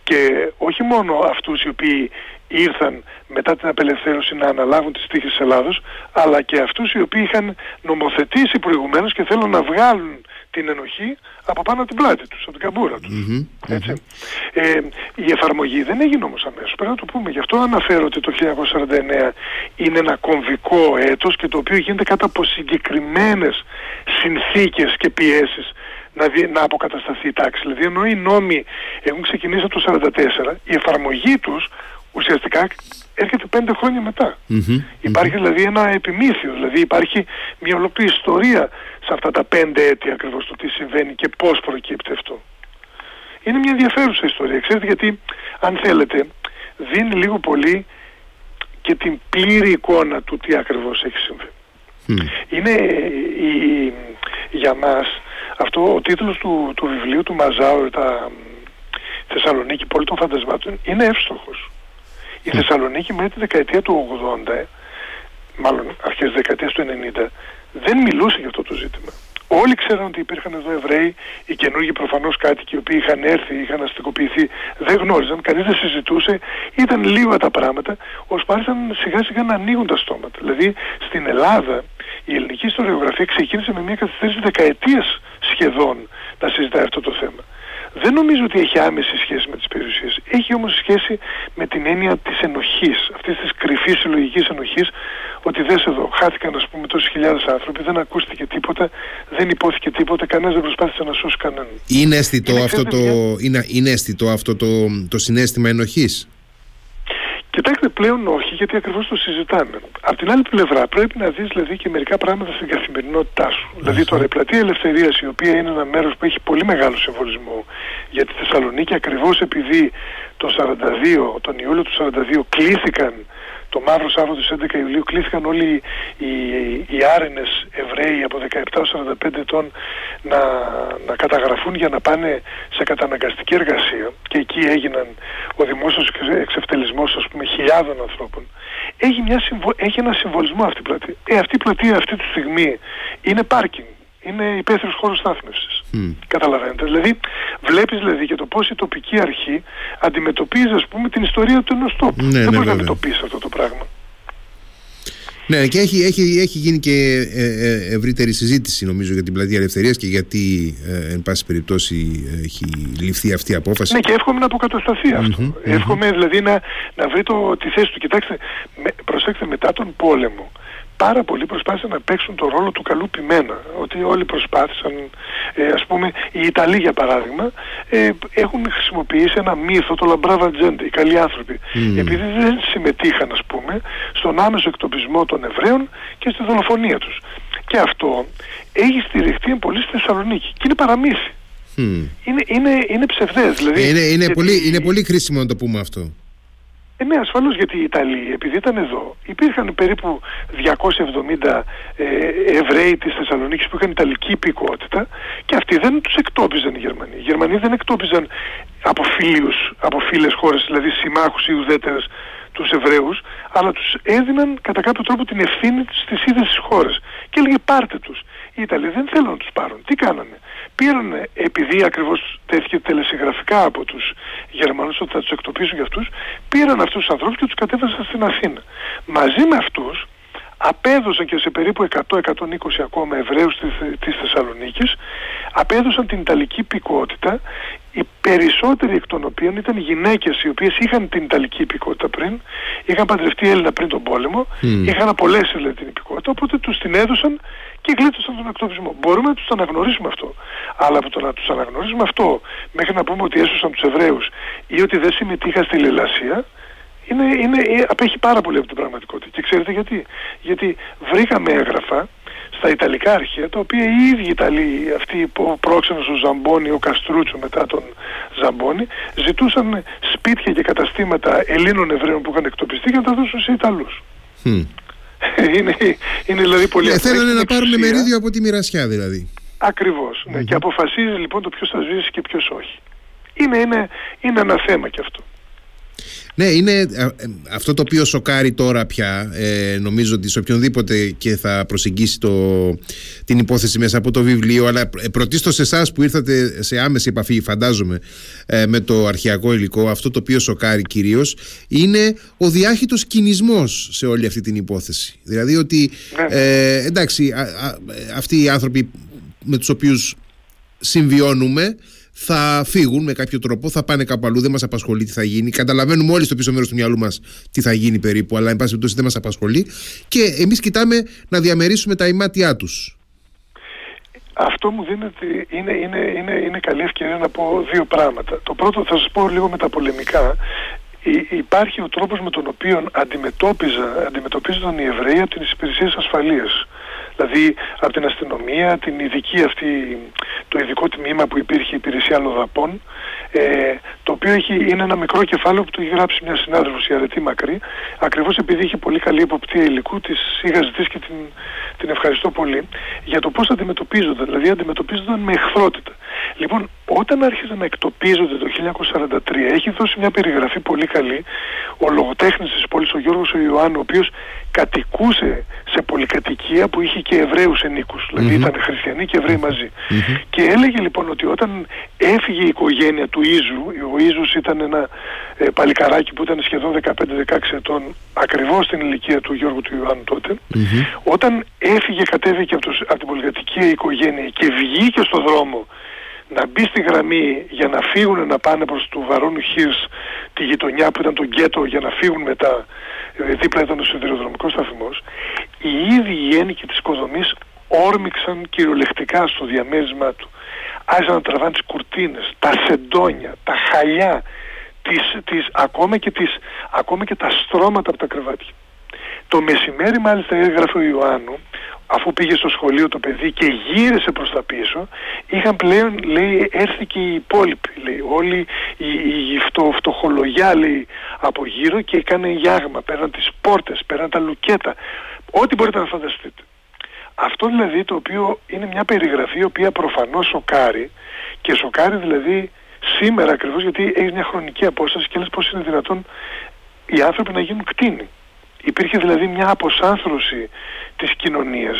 Και όχι μόνο αυτούς οι οποίοι ήρθαν μετά την απελευθέρωση να αναλάβουν τις τύχες της Ελλάδος, αλλά και αυτούς οι οποίοι είχαν νομοθετήσει προηγουμένως και θέλουν να βγάλουν την ενοχή από πάνω από την πλάτη τους, από την καμπούρα τους. Έτσι. Η εφαρμογή δεν έγινε όμως αμέσως, πρέπει να το πούμε. Γι' αυτό αναφέρω ότι το 1949 είναι ένα κομβικό έτος και το οποίο γίνεται κάτω από συγκεκριμένες συνθήκες και πιέσεις να αποκατασταθεί η τάξη. Δηλαδή ενώ οι νόμοι έχουν ξεκινήσει από το 1944, η εφαρμογή τους ουσιαστικά έρχεται 5 χρόνια μετά. Υπάρχει δηλαδή ένα επιμύθιο, δηλαδή υπάρχει μια ολόκληρη ιστορία σε αυτά τα 5 έτη ακριβώς το τι συμβαίνει και πώς προκύπτει αυτό. Είναι μια ενδιαφέρουσα ιστορία, ξέρετε, γιατί αν θέλετε δίνει λίγο πολύ και την πλήρη εικόνα του τι ακριβώς έχει συμβεί. Είναι για μας αυτό ο τίτλος του βιβλίου του Μαζάου, τα Θεσσαλονίκη, Πόλη των Φαντασμάτων, είναι εύστοχος. Η Θεσσαλονίκη μέχρι τη δεκαετία του 80, μάλλον αρχές της δεκαετίας του 90, δεν μιλούσε για αυτό το ζήτημα. Όλοι ξέραν ότι υπήρχαν εδώ Εβραίοι, οι καινούργοι προφανώς κάτοικοι οι οποίοι είχαν έρθει, είχαν αστικοποιηθεί, δεν γνώριζαν, κανείς δεν συζητούσε, ήταν λίγα τα πράγματα, ώσπου άρχισαν σιγά σιγά να ανοίγουν τα στόματα. Δηλαδή στην Ελλάδα η ελληνική ιστοριογραφία ξεκίνησε με μια καθυστέρηση δεκαετίας σχεδόν να συζητάει αυτό το θέμα. Δεν νομίζω ότι έχει άμεση σχέση με τις περιουσίες. Έχει όμως σχέση με την έννοια της ενοχής, αυτής της κρυφής συλλογικής ενοχής, ότι δες εδώ, χάθηκαν, ας πούμε, τόσες χιλιάδες άνθρωποι, δεν ακούστηκε τίποτα, δεν υπόθηκε τίποτα, κανένας δεν προσπάθησε να σώσει κανέναν. Είναι αισθητό αυτό το συναίσθημα ενοχής? Κοιτάξτε, πλέον όχι, γιατί ακριβώς το συζητάμε. Απ' την άλλη πλευρά πρέπει να δεις δηλαδή και μερικά πράγματα στην καθημερινότητά σου. Δηλαδή τώρα η Πλατεία Ελευθερίας, η οποία είναι ένα μέρος που έχει πολύ μεγάλο συμβολισμό για τη Θεσσαλονίκη, ακριβώς επειδή τον Ιούλιο του 1942 κλήθηκαν, το Μαύρο Σάββατο στις 11 Ιουλίου κλήθηκαν όλοι οι άρενες Εβραίοι από 17-45 ετών να καταγραφούν για να πάνε σε καταναγκαστική εργασία, και εκεί έγιναν ο δημόσιος εξευτελισμός, ας πούμε, χιλιάδων ανθρώπων. Έχει ένα συμβολισμό αυτή η πλατεία. Αυτή η πλατεία αυτή τη στιγμή είναι πάρκινγκ. Είναι υπαίθριος χώρος στάθμευσης. Καταλαβαίνετε. Δηλαδή, βλέπεις δηλαδή, και το πώς η τοπική αρχή αντιμετωπίζει, ας πούμε, την ιστορία του ενός τόπου. Δεν μπορεί να μην το πεις αυτό το πράγμα. Ναι, και έχει γίνει και ευρύτερη συζήτηση, νομίζω, για την Πλατεία Ελευθερίας και γιατί, εν πάση περιπτώσει, έχει ληφθεί αυτή η απόφαση. Ναι, και εύχομαι να αποκατασταθεί αυτό. Εύχομαι δηλαδή να βρει τη θέση του. Κοιτάξτε, προσέξτε, μετά τον πόλεμο, πάρα πολλοί προσπάθησαν να παίξουν το ρόλο του καλού ποιμένα. Ότι όλοι προσπάθησαν, ας πούμε, οι Ιταλοί για παράδειγμα, έχουν χρησιμοποιήσει ένα μύθο, το La Brava Gente, οι καλοί άνθρωποι. Επειδή δεν συμμετείχαν, ας πούμε, στον άμεσο εκτοπισμό των Εβραίων και στη δολοφονία τους. Και αυτό έχει στηριχτεί εν πολύ στη Θεσσαλονίκη. Και είναι παραμύθι. Είναι ψευδές. Δηλαδή, είναι πολύ κρίσιμο να το πούμε αυτό. Ναι, ασφαλώς, γιατί οι Ιταλοί, επειδή ήταν εδώ, υπήρχαν περίπου 270 Εβραίοι της Θεσσαλονίκης που είχαν Ιταλική υπηκότητα και αυτοί δεν τους εκτόπιζαν οι Γερμανοί. Οι Γερμανοί δεν εκτόπιζαν από φίλες χώρες, δηλαδή συμμάχους ή ουδέτερες, τους Εβραίους, αλλά τους έδιναν κατά κάποιο τρόπο την ευθύνη στις ίδιες τις χώρες. Και έλεγε πάρτε τους. Οι Ιταλοί δεν θέλουν να τους πάρουν. Τι κάνανε? Πήρανε, επειδή ακριβώς τέθηκε τελεσυγραφικά από τους Γερμανούς ότι θα τους εκτοπίσουν για αυτούς, πήραν αυτούς τους ανθρώπους και τους κατέβασαν στην Αθήνα. Μαζί με αυτούς απέδωσαν και σε περίπου 100-120 ακόμα Εβραίους της Θεσσαλονίκης, απέδωσαν την Ιταλική υπηκότητα, οι περισσότεροι εκ των οποίων ήταν γυναίκες οι οποίες είχαν την Ιταλική υπηκότητα πριν, είχαν παντρευτεί Έλληνα πριν τον πόλεμο, είχαν απολέσει δηλαδή την υπηκότητα, οπότε τους την έδωσαν και γλίτωσαν τον εκτοπισμό. Μπορούμε να τους αναγνωρίσουμε αυτό. Αλλά από το να τους αναγνωρίσουμε αυτό μέχρι να πούμε ότι έσωσαν τους Εβραίους ή ότι δεν συμμετείχαν στη λελασία, απέχει πάρα πολύ από την πραγματικότητα. Και ξέρετε γιατί? Γιατί βρήκαμε έγγραφα στα Ιταλικά αρχεία, τα οποία οι ίδιοι Ιταλοί, αυτοί που πρόξενος ο Ζαμπόνι, ο Καστρούτσο μετά τον Ζαμπόνι, ζητούσαν σπίτια και καταστήματα Ελλήνων Εβραίων που είχαν εκτοπιστεί για να τα δώσουν σε Ιταλούς. Είναι δηλαδή πολύ απλό. Θέλανε να πάρουν μερίδιο από τη μοιρασιά δηλαδή. Ακριβώς. Ναι. Και αποφασίζει λοιπόν το ποιος θα ζήσει και ποιος όχι. Είναι ένα θέμα κι αυτό. Ναι, είναι αυτό το οποίο σοκάρει τώρα πια, νομίζω ότι σε οποιονδήποτε και θα προσεγγίσει την υπόθεση μέσα από το βιβλίο, αλλά πρωτίστως εσάς που ήρθατε σε άμεση επαφή, φαντάζομαι, με το αρχαιακό υλικό, αυτό το οποίο σοκάρει κυρίως είναι ο διάχυτος κινησμός σε όλη αυτή την υπόθεση. Δηλαδή ότι εντάξει, αυτοί οι άνθρωποι με τους οποίους συμβιώνουμε θα φύγουν με κάποιο τρόπο, θα πάνε κάπου αλλού, δεν μας απασχολεί τι θα γίνει. Καταλαβαίνουμε όλοι στο πίσω μέρος του μυαλού μας τι θα γίνει περίπου, αλλά εν πάση περιπτώσει δεν μας απασχολεί. Και εμείς κοιτάμε να διαμερίσουμε τα ημάτια τους. Αυτό μου δίνεται, είναι καλή ευκαιρία να πω δύο πράγματα. Το πρώτο θα σας πω λίγο με τα πολεμικά. Υπάρχει ο τρόπος με τον οποίο αντιμετωπίζονταν οι Εβραίοι από τις υπηρεσίες ασφαλείας. Δηλαδή από την αστυνομία, την ειδική αυτή, το ειδικό τμήμα που υπήρχε, η υπηρεσία αλλοδαπών, το οποίο είναι ένα μικρό κεφάλαιο που το έχει γράψει μια συνάδελφος, η Αρετή Μακρή, ακριβώς επειδή είχε πολύ καλή εποπτεία υλικού, της είχα ζητήσει και την ευχαριστώ πολύ, για το πώς αντιμετωπίζονταν, δηλαδή αντιμετωπίζονταν με εχθρότητα. Λοιπόν, όταν άρχιζαν να εκτοπίζονται το 1943, έχει δώσει μια περιγραφή πολύ καλή ο λογοτέχνης της πόλης, ο Γιώργος Ιωάννου, ο οποίος κατοικούσε σε πολυκατοικία που είχε και Εβραίους ενίκους, δηλαδή ήταν χριστιανοί και Εβραίοι μαζί. Και έλεγε λοιπόν ότι όταν έφυγε η οικογένεια του Ίζου, ο Ίζους ήταν ένα παλικαράκι που ήταν σχεδόν 15-16 ετών, ακριβώς στην ηλικία του Γιώργου του Ιωάννου τότε, όταν έφυγε, κατέβηκε από την πολυκατοικία η οικογένεια και βγήκε στο δρόμο να μπει στη γραμμή για να φύγουν, να πάνε προς του Βαρόνου Χίρς, τη γειτονιά που ήταν το γκέτο, για να φύγουν μετά, δίπλα ήταν ο σιδηροδρομικός σταθμός, οι ίδιοι έννοικοι της οικοδομής όρμηξαν κυριολεκτικά στο διαμέρισμα του, άρχισαν να τραβάνε τις κουρτίνες, τα σεντόνια, τα χαλιά, ακόμα και τα στρώματα από τα κρεβάτια. Το μεσημέρι μάλιστα, έγραφε ο Ιωάννου, αφού πήγε στο σχολείο το παιδί και γύρισε προς τα πίσω, είχαν πλέον, λέει, έρθει και οι υπόλοιποι, λέει, όλοι οι φτωχολογιά, λέει, από γύρω και έκανε γιάγμα, πέραν τις πόρτες, πέραν τα λουκέτα, ό,τι μπορείτε να φανταστείτε. Αυτό δηλαδή το οποίο είναι μια περιγραφή η οποία προφανώς σοκάρει, και σοκάρει δηλαδή σήμερα ακριβώς, γιατί έχει μια χρονική απόσταση και λες πώς είναι δυνατόν οι άνθρωποι να γίνουν κτήνοι. Υπήρχε δηλαδή μια αποσάνθρωση της κοινωνίας,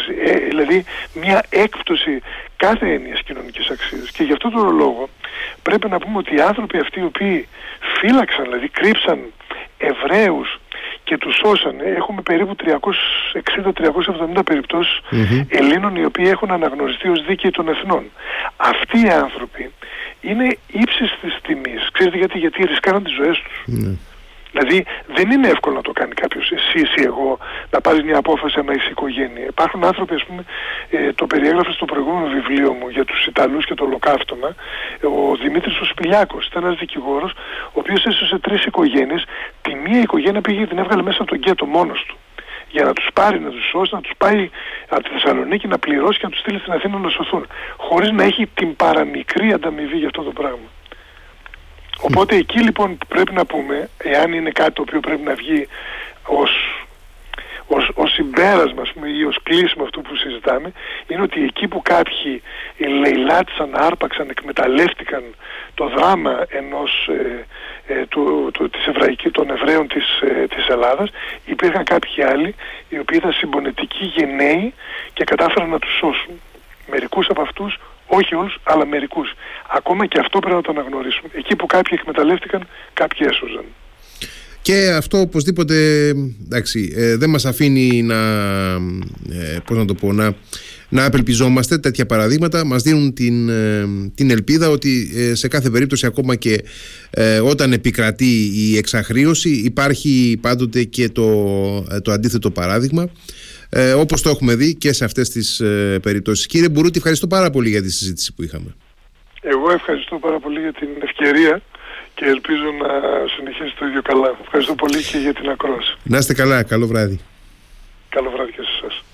δηλαδή μια έκπτωση κάθε έννοιας κοινωνικής αξίας. Και γι' αυτόν τον λόγο πρέπει να πούμε ότι οι άνθρωποι αυτοί οι οποίοι φύλαξαν, δηλαδή κρύψαν Εβραίους και τους σώσανε. Έχουμε περίπου 360-370 περιπτώσεις Ελλήνων οι οποίοι έχουν αναγνωριστεί ως δίκαιοι των εθνών. Αυτοί οι άνθρωποι είναι ύψης της τιμής. Ξέρετε γιατί? Γιατί ρισκάραν τις ζωές τους. Δηλαδή δεν είναι εύκολο να το κάνει κάποιος, εσύ ή εγώ, να πάρει μια απόφαση να είσαι οικογένεια. Υπάρχουν άνθρωποι, ας πούμε, το περιέγραφα στο προηγούμενο βιβλίο μου για τους Ιταλούς και το Ολοκαύτωμα, ο Δημήτρης ο Σπιλιάκος, ήταν ένας δικηγόρος, ο οποίος έσωσε 3 οικογένειες, τη μία οικογένεια πήγε και την έβγαλε μέσα από τον γκέτο μόνος του. Για να τους πάρει, να τους σώσει, να τους πάει από τη Θεσσαλονίκη να πληρώσει και να τους στείλει στην Αθήνα να σωθούν. Χωρίς να έχει την παραμικρή ανταμοιβή για αυτό το πράγμα. Οπότε εκεί λοιπόν που πρέπει να πούμε, εάν είναι κάτι το οποίο πρέπει να βγει ως συμπέρασμα, ας πούμε, ή ως κλείσιμο αυτού που συζητάμε, είναι ότι εκεί που κάποιοι λαιλάτισαν, άρπαξαν, εκμεταλλεύτηκαν το δράμα ενός των Εβραίων της Ελλάδας, υπήρχαν κάποιοι άλλοι οι οποίοι ήταν συμπονετικοί, γενναίοι και κατάφεραν να τους σώσουν. Μερικούς από αυτούς, όχι όλους, αλλά μερικούς. Ακόμα και αυτό πρέπει να το αναγνωρίσουμε. Εκεί που κάποιοι εκμεταλλεύτηκαν, κάποιοι έσωζαν. Και αυτό οπωσδήποτε, εντάξει, δεν μας αφήνει να απελπιζόμαστε. Τέτοια παραδείγματα μας δίνουν την ελπίδα ότι σε κάθε περίπτωση, ακόμα και όταν επικρατεί η εξαχρείωση, υπάρχει πάντοτε και το αντίθετο παράδειγμα, όπως το έχουμε δει και σε αυτές τις περιπτώσεις. Κύριε Μπουρούτη, ευχαριστώ πάρα πολύ για τη συζήτηση που είχαμε. Εγώ ευχαριστώ πάρα πολύ για την ευκαιρία και ελπίζω να συνεχίσει το ίδιο καλά. Ευχαριστώ πολύ και για την ακρόαση. Να είστε καλά, καλό βράδυ. Καλό βράδυ και σε εσάς.